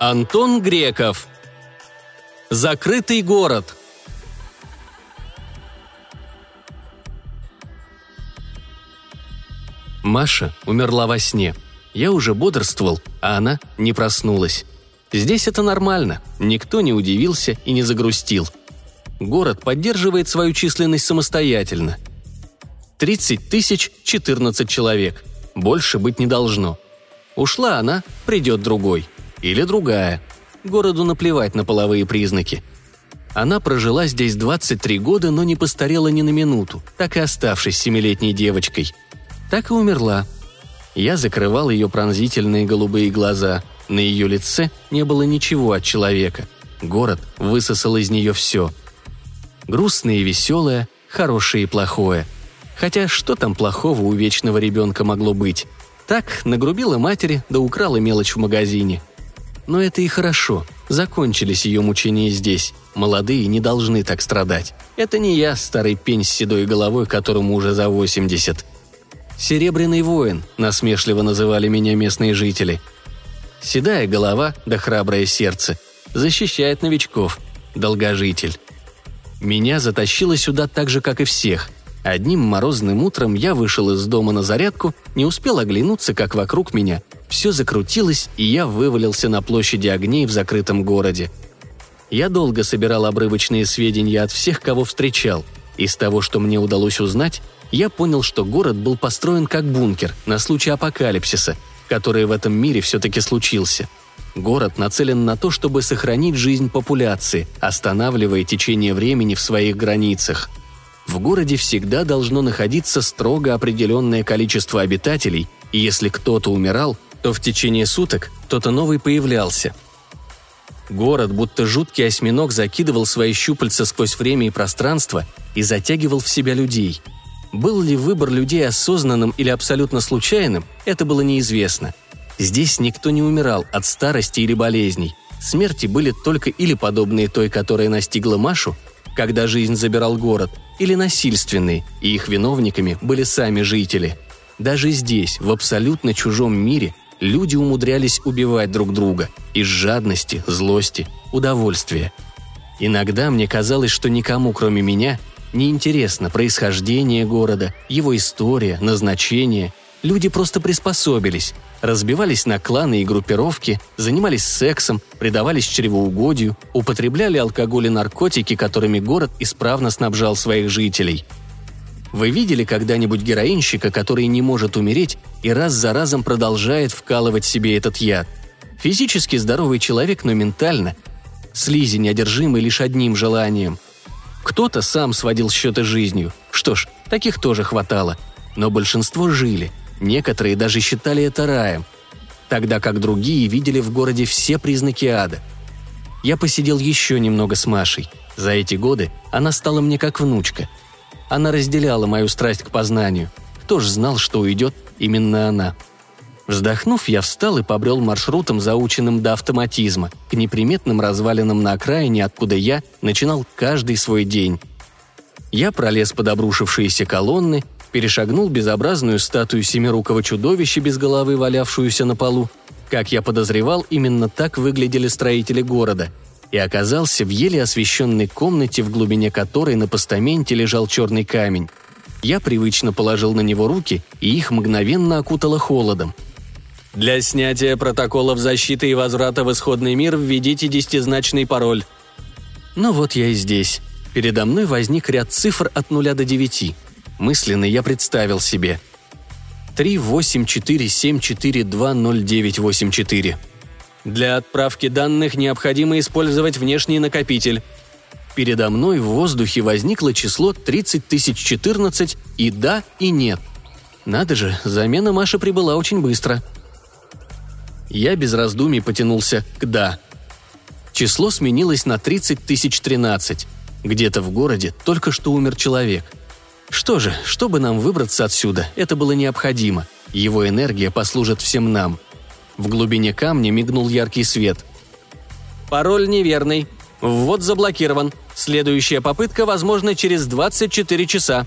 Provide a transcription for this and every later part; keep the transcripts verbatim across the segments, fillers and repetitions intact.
Антон Греков. Закрытый город. Маша умерла во сне. Я уже бодрствовал, а она не проснулась. Здесь это нормально, никто не удивился и не загрустил. Город поддерживает свою численность самостоятельно. тридцать тысяч четырнадцать человек. Больше быть не должно. Ушла она, придет другой. Или другая. Городу наплевать на половые признаки. Она прожила здесь двадцать три года, но не постарела ни на минуту, так и оставшись семилетней девочкой. Так и умерла. Я закрывал ее пронзительные голубые глаза. На ее лице не было ничего от человека. Город высосал из нее все. Грустное и веселое, хорошее и плохое. Хотя что там плохого у вечного ребенка могло быть? Так нагрубила матери, да украла мелочь в магазине. Но это и хорошо. Закончились ее мучения здесь. Молодые не должны так страдать. Это не я, старый пень с седой головой, которому уже за восемьдесят. «Серебряный воин», – насмешливо называли меня местные жители. Седая голова да храброе сердце. Защищает новичков. Долгожитель. Меня затащило сюда так же, как и всех. Одним морозным утром я вышел из дома на зарядку, не успел оглянуться, как вокруг меня. Все закрутилось, и я вывалился на площади огней в закрытом городе. Я долго собирал обрывочные сведения от всех, кого встречал. Из того, что мне удалось узнать, я понял, что город был построен как бункер на случай апокалипсиса, который в этом мире все-таки случился. Город нацелен на то, чтобы сохранить жизнь популяции, останавливая течение времени в своих границах. В городе всегда должно находиться строго определенное количество обитателей, и если кто-то умирал, то в течение суток кто-то новый появлялся. Город, будто жуткий осьминог, закидывал свои щупальца сквозь время и пространство и затягивал в себя людей. Был ли выбор людей осознанным или абсолютно случайным, это было неизвестно. Здесь никто не умирал от старости или болезней. Смерти были только или подобные той, которая настигла Машу, когда жизнь забирал город, или насильственные, и их виновниками были сами жители. Даже здесь, в абсолютно чужом мире, люди умудрялись убивать друг друга из жадности, злости, удовольствия. Иногда мне казалось, что никому, кроме меня, неинтересно происхождение города, его история, назначение. Люди просто приспособились, разбивались на кланы и группировки, занимались сексом, предавались чревоугодию, употребляли алкоголь и наркотики, которыми город исправно снабжал своих жителей. Вы видели когда-нибудь героинщика, который не может умереть и раз за разом продолжает вкалывать себе этот яд? Физически здоровый человек, но ментально слизень, одержимый лишь одним желанием. Кто-то сам сводил счеты жизнью. Что ж, таких тоже хватало. Но большинство жили. Некоторые даже считали это раем. Тогда как другие видели в городе все признаки ада. Я посидел еще немного с Машей. За эти годы она стала мне как внучка. Она разделяла мою страсть к познанию. Кто ж знал, что уйдет именно она? Вздохнув, я встал и побрел маршрутом, заученным до автоматизма, к неприметным развалинам на окраине, откуда я начинал каждый свой день. Я пролез под обрушившиеся колонны, перешагнул безобразную статую семирукого чудовища без головы, валявшуюся на полу. Как я подозревал, именно так выглядели строители города. И оказался в еле освещенной комнате, в глубине которой на постаменте лежал черный камень. Я привычно положил на него руки, и их мгновенно окутало холодом. «Для снятия протоколов защиты и возврата в исходный мир введите десятизначный пароль». Ну вот я и здесь. Передо мной возник ряд цифр от нуля до девяти. Мысленно я представил себе. три восемь четыре семь четыре два ноль девять восемь четыре. Для отправки данных необходимо использовать внешний накопитель. Передо мной в воздухе возникло число тридцать тысяч четырнадцать и да, и нет. Надо же, замена Маши прибыла очень быстро. Я без раздумий потянулся к «да». Число сменилось на тридцать тысяч тринадцать. Где-то в городе только что умер человек. Что же, чтобы нам выбраться отсюда, это было необходимо. Его энергия послужит всем нам. В глубине камня мигнул яркий свет. «Пароль неверный. Ввод заблокирован. Следующая попытка возможна через двадцать четыре часа».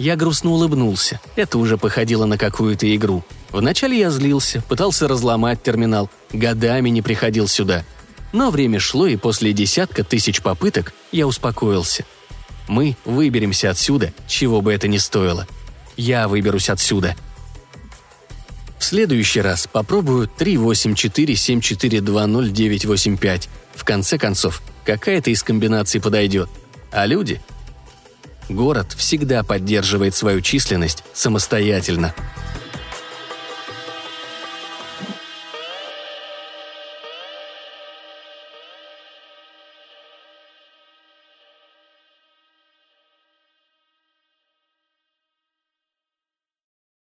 Я грустно улыбнулся. Это уже походило на какую-то игру. Вначале я злился, пытался разломать терминал, годами не приходил сюда. Но время шло, и после десятка тысяч попыток я успокоился. Мы выберемся отсюда, чего бы это ни стоило. Я выберусь отсюда. В следующий раз попробую три восемь четыре семь четыре два ноль девять восемь пять. В конце концов, какая-то из комбинаций подойдет. А люди? Город всегда поддерживает свою численность самостоятельно.